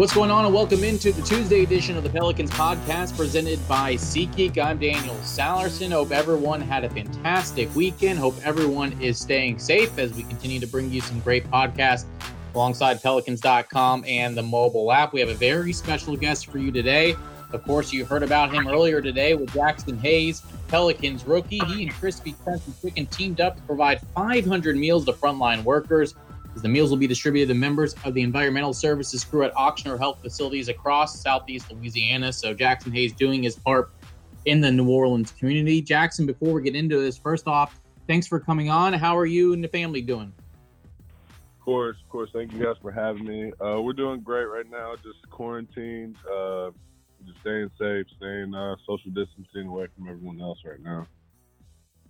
What's going on, and welcome into the Tuesday edition of the Pelicans podcast presented by SeatGeek. I'm Daniel Salerson. Hope everyone had a fantastic weekend. Hope everyone is staying safe as we continue to bring you some great podcasts alongside Pelicans.com and the mobile app. We have a very special guest for you today. Of course, you heard about him earlier today with Jaxson Hayes, Pelicans rookie. He and Krispy Krunchy Chicken teamed up to provide 500 meals to frontline workers. The meals will be distributed to members of the environmental services crew at Ochsner health facilities across southeast Louisiana. So Jaxson Hayes doing his part in the New Orleans community. Jaxson, before we get into this, first off, thanks for coming on. How are you and the family doing? Of course. Thank you guys for having me. We're doing great right now. Just quarantined, just staying safe, staying social distancing away from everyone else right now.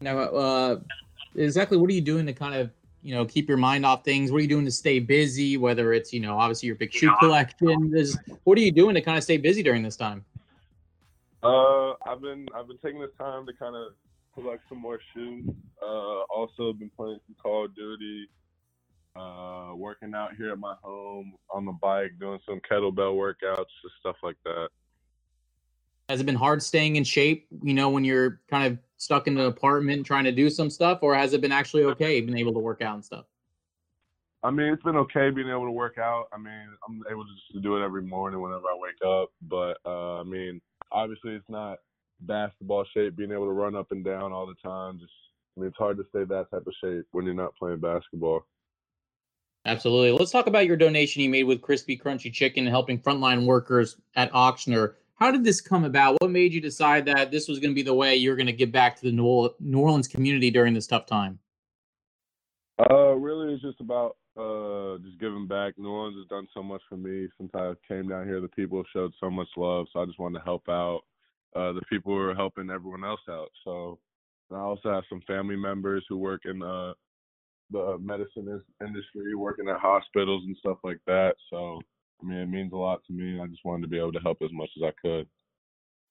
Now, exactly what are you doing to kind of, keep your mind off things? What are you doing to stay busy? Whether it's, obviously your big shoe collection, what are you doing to kind of stay busy during this time? I've been taking this time to kind of collect some more shoes. Also been playing some Call of Duty, working out here at my home on the bike, doing some kettlebell workouts, just stuff like that. Has it been hard staying in shape, when you're kind of stuck in an apartment trying to do some stuff, or has it been actually okay being able to work out and stuff? I mean, it's been okay being able to work out. I mean, I'm able to just do it every morning whenever I wake up. But, obviously it's not basketball shape, being able to run up and down all the time. It's hard to stay that type of shape when you're not playing basketball. Absolutely. Let's talk about your donation you made with Krispy Krunchy Chicken helping frontline workers at Ochsner. How did this come about? What made you decide that this was going to be the way you're going to give back to the New Orleans community during this tough time? Really, it's just about just giving back. New Orleans has done so much for me since I came down here. The people have showed so much love, so I just wanted to help out. The people are helping everyone else out. So and I also have some family members who work in the medicine industry, working at hospitals and stuff like that. So it means a lot to me. I just wanted to be able to help as much as I could.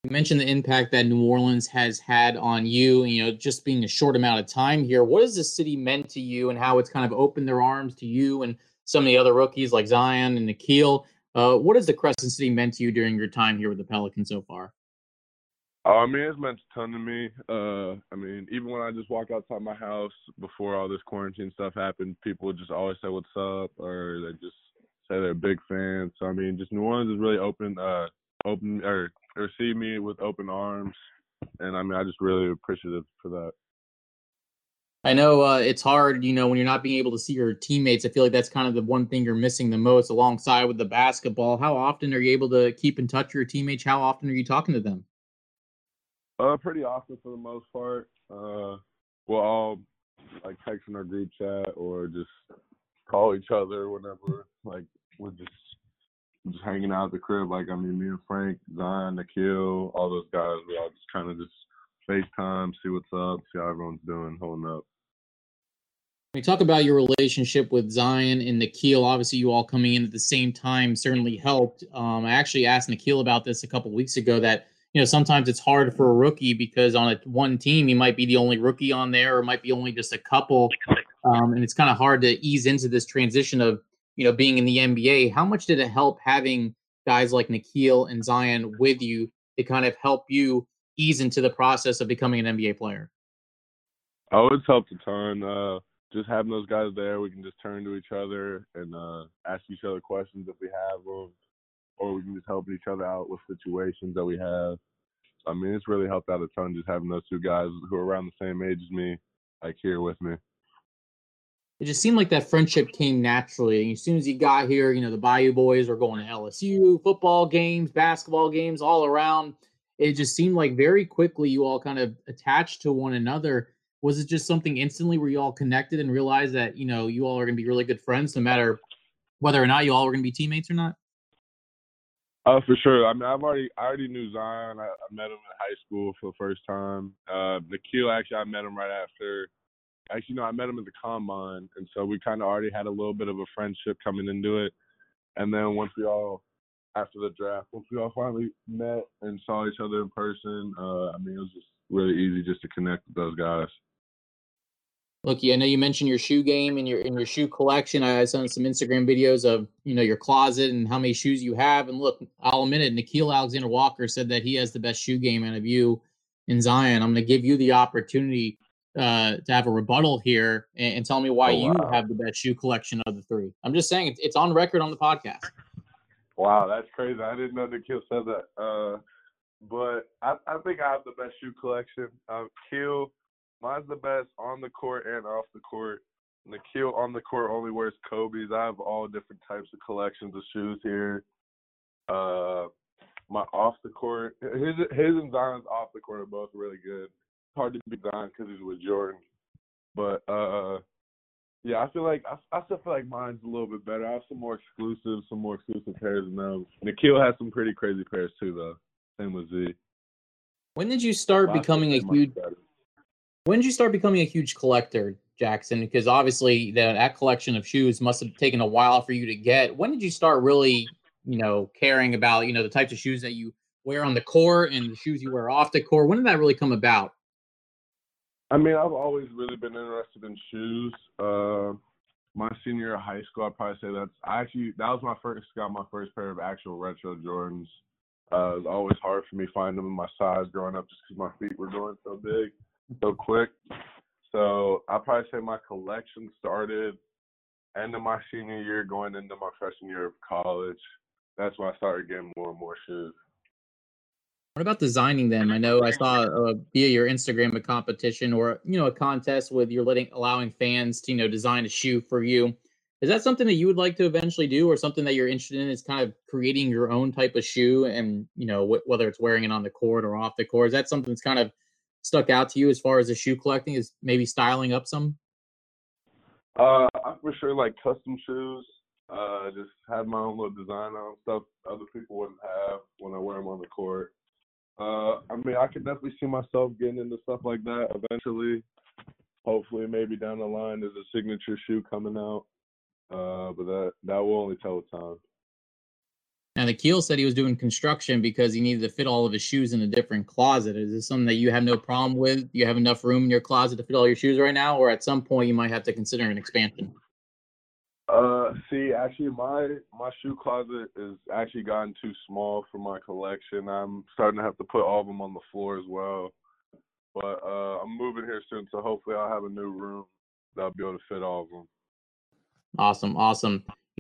You mentioned the impact that New Orleans has had on you, just being a short amount of time here. What has the city meant to you and how it's kind of opened their arms to you and some of the other rookies like Zion and Nickeil? What has the Crescent City meant to you during your time here with the Pelicans so far? It's meant a ton to me. Even when I just walk outside my house before all this quarantine stuff happened, people would just always say, "What's up?" or they just say they're big fans. So just New Orleans is really open or receive me with open arms, and I just really appreciative for that. I know it's hard, when you're not being able to see your teammates. I feel like that's kind of the one thing you're missing the most alongside with the basketball. How often are you able to keep in touch with your teammates? How often are you talking to them? Pretty often for the most part. We're all like texting our group chat or just call each other whenever, we're just hanging out at the crib. Me and Frank, Zion, Nickeil, all those guys, we all just kind of just FaceTime, see what's up, see how everyone's doing, holding up. When you talk about your relationship with Zion and Nickeil, obviously you all coming in at the same time certainly helped. I actually asked Nickeil about this a couple weeks ago that, sometimes it's hard for a rookie because on one team, he might be the only rookie on there or might be only just a couple. And it's kind of hard to ease into this transition of, being in the NBA. How much did it help having guys like Nickeil and Zion with you to kind of help you ease into the process of becoming an NBA player? Oh, it's helped a ton. Just having those guys there, we can just turn to each other and ask each other questions if we have them, or we can just help each other out with situations that we have. It's really helped out a ton just having those two guys who are around the same age as me, here with me. It just seemed like that friendship came naturally. And as soon as he got here, the Bayou boys were going to LSU, football games, basketball games, all around. It just seemed like very quickly you all kind of attached to one another. Was it just something instantly where you all connected and realized that, you all are going to be really good friends no matter whether or not you all were going to be teammates or not? For sure. I already knew Zion. I met him in high school for the first time. Nickeil, actually, I met him right after. Actually, no, I met him at the combine, and so we kind of already had a little bit of a friendship coming into it. And then once we all finally met and saw each other in person, it was just really easy just to connect with those guys. Look, I know you mentioned your shoe game and your shoe collection. I saw some Instagram videos of, you know, your closet and how many shoes you have. And look, I'll admit it, Nickeil Alexander-Walker said that he has the best shoe game out of you in Zion. I'm going to give you the opportunity to have a rebuttal here and tell me why you have the best shoe collection of the three. I'm just saying it's on record on the podcast. Wow, that's crazy. I didn't know Nickeil said that. But I think I have the best shoe collection. Keil, mine's the best on the court and off the court. Nickeil on the court only wears Kobe's. I have all different types of collections of shoes here. My off the court, his and Zion's off the court are both really good. It's hard to beat Zion because he's with Jordan. But yeah, I still feel like mine's a little bit better. I have some more exclusive pairs than them. Nickeil has some pretty crazy pairs too, though. Same with Z. When did you start becoming a huge collector, Jaxson? Because obviously that collection of shoes must have taken a while for you to get. When did you start really, caring about, the types of shoes that you wear on the court and the shoes you wear off the court? When did that really come about? I mean, I've always really been interested in shoes. My senior year of high school, I'd probably say that was my first pair of actual retro Jordans. It was always hard for me to find them in my size growing up just because my feet were going so big, so quick. So I'd probably say my collection started end of my senior year going into my freshman year of college. That's when I started getting more and more shoes. What about designing them? I know I saw via your Instagram a competition or, a contest with you're allowing fans to, design a shoe for you. Is that something that you would like to eventually do or something that you're interested in is kind of creating your own type of shoe and, whether it's wearing it on the court or off the court? Is that something that's kind of stuck out to you as far as the shoe collecting is maybe styling up some? I for sure like custom shoes. Just have my own little design on stuff other people wouldn't have when I wear them on the court. I could definitely see myself getting into stuff like that eventually. Hopefully, maybe down the line there's a signature shoe coming out. But that will only tell with time. Now, Nickeil said he was doing construction because he needed to fit all of his shoes in a different closet. Is this something that you have no problem with? You have enough room in your closet to fit all your shoes right now, or at some point you might have to consider an expansion? My shoe closet has actually gotten too small for my collection. I'm starting to have to put all of them on the floor as well. But I'm moving here soon, so hopefully I'll have a new room that I'll be able to fit all of them. Awesome.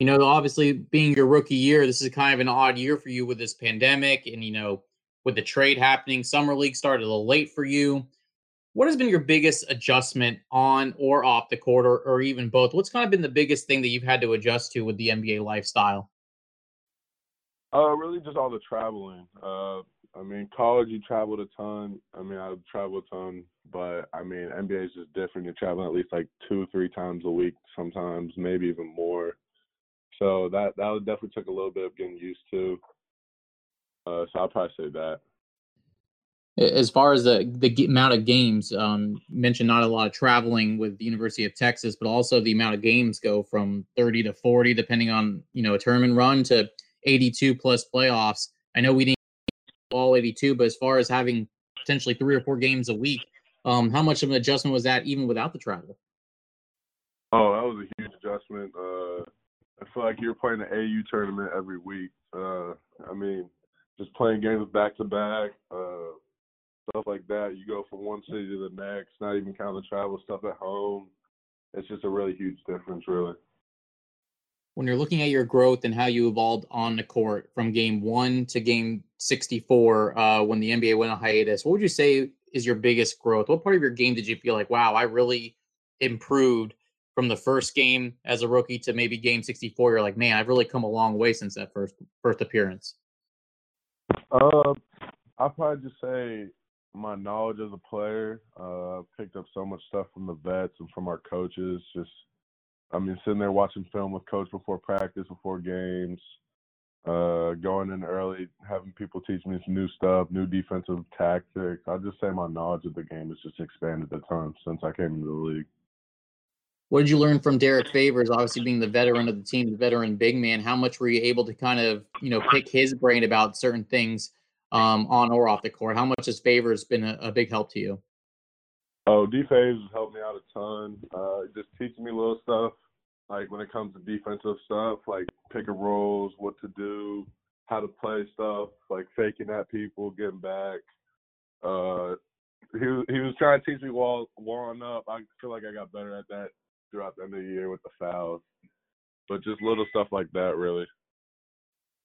Obviously being your rookie year, this is kind of an odd year for you with this pandemic and, with the trade happening, summer league started a little late for you. What has been your biggest adjustment on or off the court or even both? What's kind of been the biggest thing that you've had to adjust to with the NBA lifestyle? Really just all the traveling. College, you traveled a ton. I've traveled a ton, but NBA is just different. You're traveling at least like 2-3 times a week sometimes, maybe even more. So that definitely took a little bit of getting used to. So I'll probably say that. As far as the amount of games, you mentioned not a lot of traveling with the University of Texas, but also the amount of games go from 30 to 40, depending on, a tournament run to 82 plus playoffs. I know we didn't all 82, but as far as having potentially 3 or 4 games a week, how much of an adjustment was that even without the travel? Oh, that was a huge adjustment. I feel like you're playing an AU tournament every week. Just playing games back-to-back, stuff like that. You go from one city to the next, not even counting the travel stuff at home. It's just a really huge difference, really. When you're looking at your growth and how you evolved on the court from game 1 to game 64 when the NBA went on hiatus, what would you say is your biggest growth? What part of your game did you feel like, wow, I really improved from the first game as a rookie to maybe game 64? You're like, man, I've really come a long way since that first appearance. I'd probably just say my knowledge as a player. Picked up so much stuff from the vets and from our coaches, just sitting there watching film with coach before practice, before games, going in early, having people teach me some new stuff, new defensive tactics. I'd just say my knowledge of the game has just expanded a ton since I came into the league. What did you learn from Derek Favors, obviously being the veteran of the team, the veteran big man? How much were you able to kind of, pick his brain about certain things on or off the court? How much has Favors been a big help to you? Oh, D Faves has helped me out a ton. Just teaching me little stuff, like when it comes to defensive stuff, like pick and rolls, what to do, how to play stuff, like faking at people, getting back. He was trying to teach me walling up. I feel like I got better at that throughout the end of the year with the fouls. But just little stuff like that, really.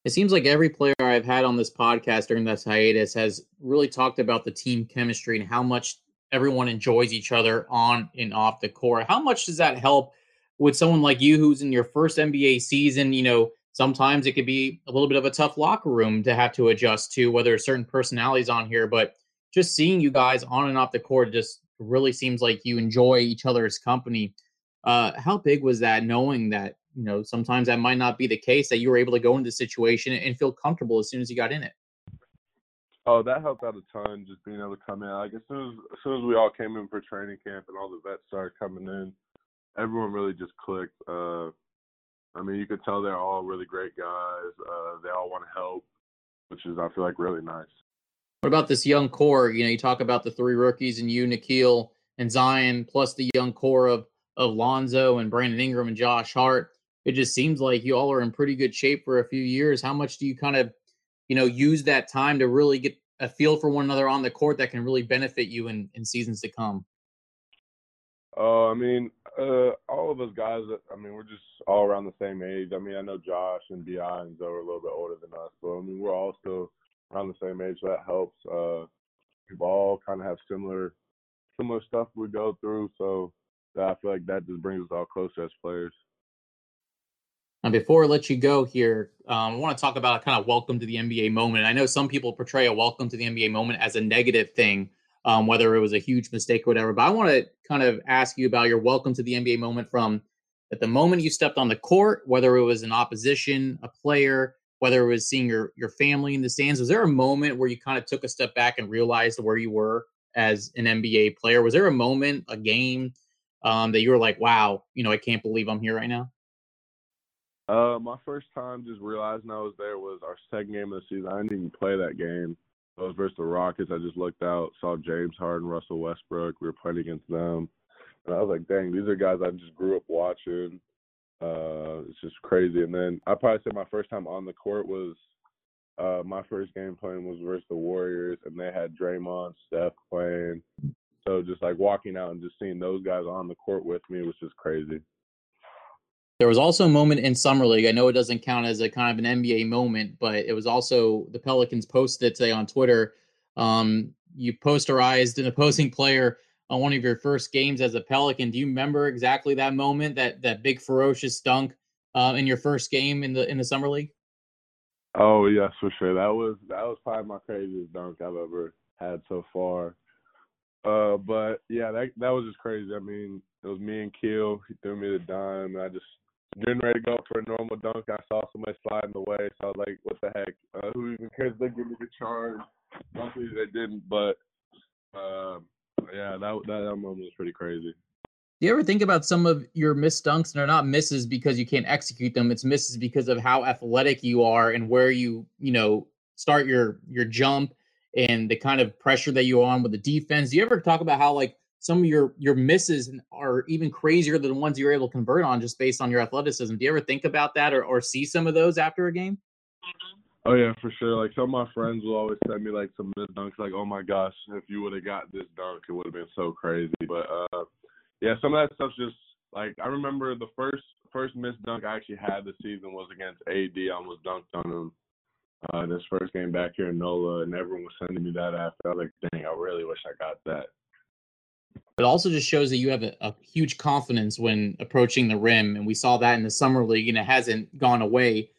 It seems like every player I've had on this podcast during this hiatus has really talked about the team chemistry and how much everyone enjoys each other on and off the court. How much does that help with someone like you who's in your first NBA season? You know, sometimes it could be a little bit of a tough locker room to have to adjust to, whether certain personalities on here, but just seeing you guys on and off the court just really seems like you enjoy each other's company. How big was that, knowing that, you know, sometimes that might not be the case, that you were able to go into the situation and feel comfortable as soon as you got in it? Oh, that helped out a ton, just being able to come in. Like, as soon as we all came in for training camp and all the vets started coming in, everyone really just clicked. I mean, you could tell they're all really great guys. They all want to help, which is, I feel like, really nice. What about this young core? You know, you talk about the three rookies and you, Nickeil and Zion, plus the young core of Lonzo and Brandon Ingram and Josh Hart. It just seems like you all are in pretty good shape for a few years. How much do you kind of, you know, use that time to really get a feel for one another on the court that can really benefit you in seasons to come? All of us guys, I mean, we're just all around the same age. I mean, I know Josh and B.I. and Zoe are a little bit older than us, but I mean, we're all still around the same age, so that helps. We all kind of have similar stuff we go through, so I feel like that just brings us all closer as players. And before I let you go here, I want to talk about a kind of welcome to the NBA moment. I know some people portray a welcome to the NBA moment as a negative thing, whether it was a huge mistake or whatever. But I want to kind of ask you about your welcome to the NBA moment from at the moment you stepped on the court, whether it was an opposition, a player, whether it was seeing your family in the stands. Was there a moment where you kind of took a step back and realized where you were as an NBA player? Was there a moment, a game, that you were like, wow, you know, I can't believe I'm here right now? My first time just realizing I was there was our second game of the season. I didn't even play that game. It was versus the Rockets. I just looked out, saw James Harden, Russell Westbrook. We were playing against them. And I was like, dang, these are guys I just grew up watching. It's just crazy. And then I probably said my first time on the court was my first game playing was versus the Warriors, and they had Draymond, Steph playing. So just like walking out and just seeing those guys on the court with me was just crazy. There was also a moment in Summer League. I know it doesn't count as a kind of an NBA moment, but it was also the Pelicans posted it today on Twitter. You posterized an opposing player on one of your first games as a Pelican. Do you remember exactly that moment, that big ferocious dunk in your first game in the Summer League? Oh, yes, for sure. That was probably my craziest dunk I've ever had so far. But yeah, that was just crazy. I mean, it was me and Keil. He threw me the dime, and I just getting ready to go for a normal dunk. I saw somebody sliding away, so I was like, what the heck? Who even cares? They give me the charge. Luckily, they didn't, but yeah, that moment was pretty crazy. Do you ever think about some of your missed dunks, and they're not misses because you can't execute them? It's misses because of how athletic you are and where you know, start your jump and the kind of pressure that you're on with the defense. Do you ever talk about how, like, some of your misses are even crazier than the ones you're able to convert on just based on your athleticism? Do you ever think about that or see some of those after a game? Oh, yeah, for sure. Like, some of my friends will always send me, like, some missed dunks, like, oh, my gosh, if you would have got this dunk, it would have been so crazy. But, yeah, some of that stuff's just, like, I remember the first missed dunk I actually had this season was against AD. I almost dunked on him this first game back here in NOLA, and everyone was sending me that after. I was like, dang, I really wish I got that. It also just shows that you have a huge confidence when approaching the rim, and we saw that in the Summer League, and it hasn't gone away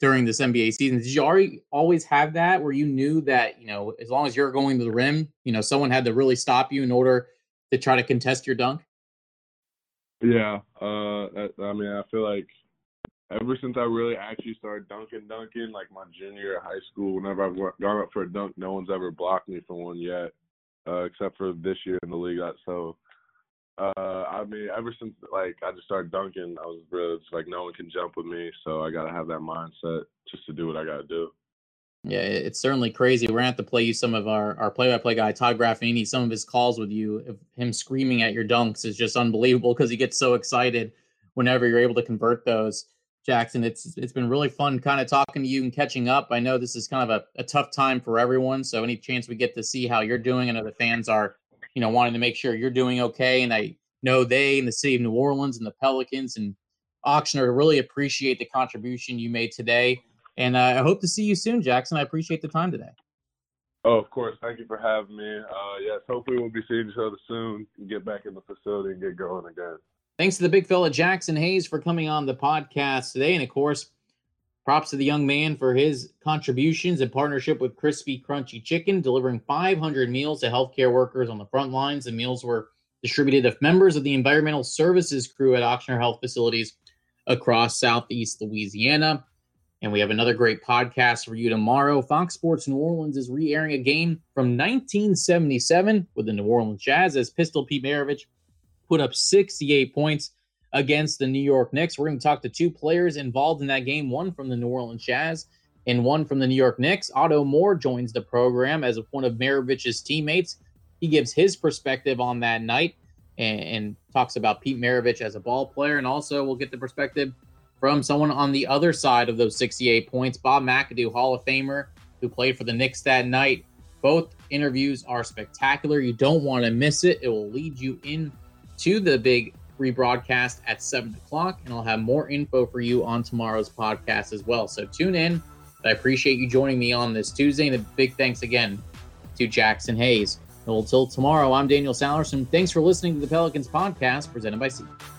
during this NBA season. Did you already always have that where you knew that, you know, as long as you're going to the rim, you know, someone had to really stop you in order to try to contest your dunk? Yeah. I mean, I feel like ever since I really actually started dunking, like my junior year of high school, whenever I've gone up for a dunk, no one's ever blocked me for one yet. Except for this year in the league. So, I mean, ever since, like, I just started dunking, I was really just like, no one can jump with me, so I got to have that mindset just to do what I got to do. Yeah, it's certainly crazy. We're going to have to play you some of our play-by-play guy, Todd Graffini. Some of his calls with you, him screaming at your dunks is just unbelievable because he gets so excited whenever you're able to convert those. Jaxson, it's been really fun kind of talking to you and catching up. I know this is kind of a tough time for everyone, so any chance we get to see how you're doing. I know the fans are, you know, wanting to make sure you're doing okay, and I know they and the city of New Orleans and the Pelicans and Ochsner really appreciate the contribution you made today. And I hope to see you soon, Jaxson. I appreciate the time today. Oh, of course. Thank you for having me. Yes, hopefully we'll be seeing each other soon and get back in the facility and get going again. Thanks to the big fella Jaxson Hayes for coming on the podcast today. And, of course, props to the young man for his contributions in partnership with Krispy Krunchy Chicken, delivering 500 meals to healthcare workers on the front lines. The meals were distributed to members of the environmental services crew at Ochsner Health facilities across southeast Louisiana. And we have another great podcast for you tomorrow. Fox Sports New Orleans is re-airing a game from 1977 with the New Orleans Jazz as Pistol Pete Maravich put up 68 points against the New York Knicks. We're going to talk to two players involved in that game, one from the New Orleans Jazz and one from the New York Knicks. Otto Moore joins the program as one of Maravich's teammates. He gives his perspective on that night and talks about Pete Maravich as a ball player. And also we'll get the perspective from someone on the other side of those 68 points, Bob McAdoo, Hall of Famer, who played for the Knicks that night. Both interviews are spectacular. You don't want to miss it. It will lead you in to the big rebroadcast at 7 o'clock, and I'll have more info for you on tomorrow's podcast as well. So tune in. I appreciate you joining me on this Tuesday, and a big thanks again to Jaxson Hayes. And until tomorrow, I'm Daniel Salerson. Thanks for listening to the Pelicans podcast presented by SeatGeek.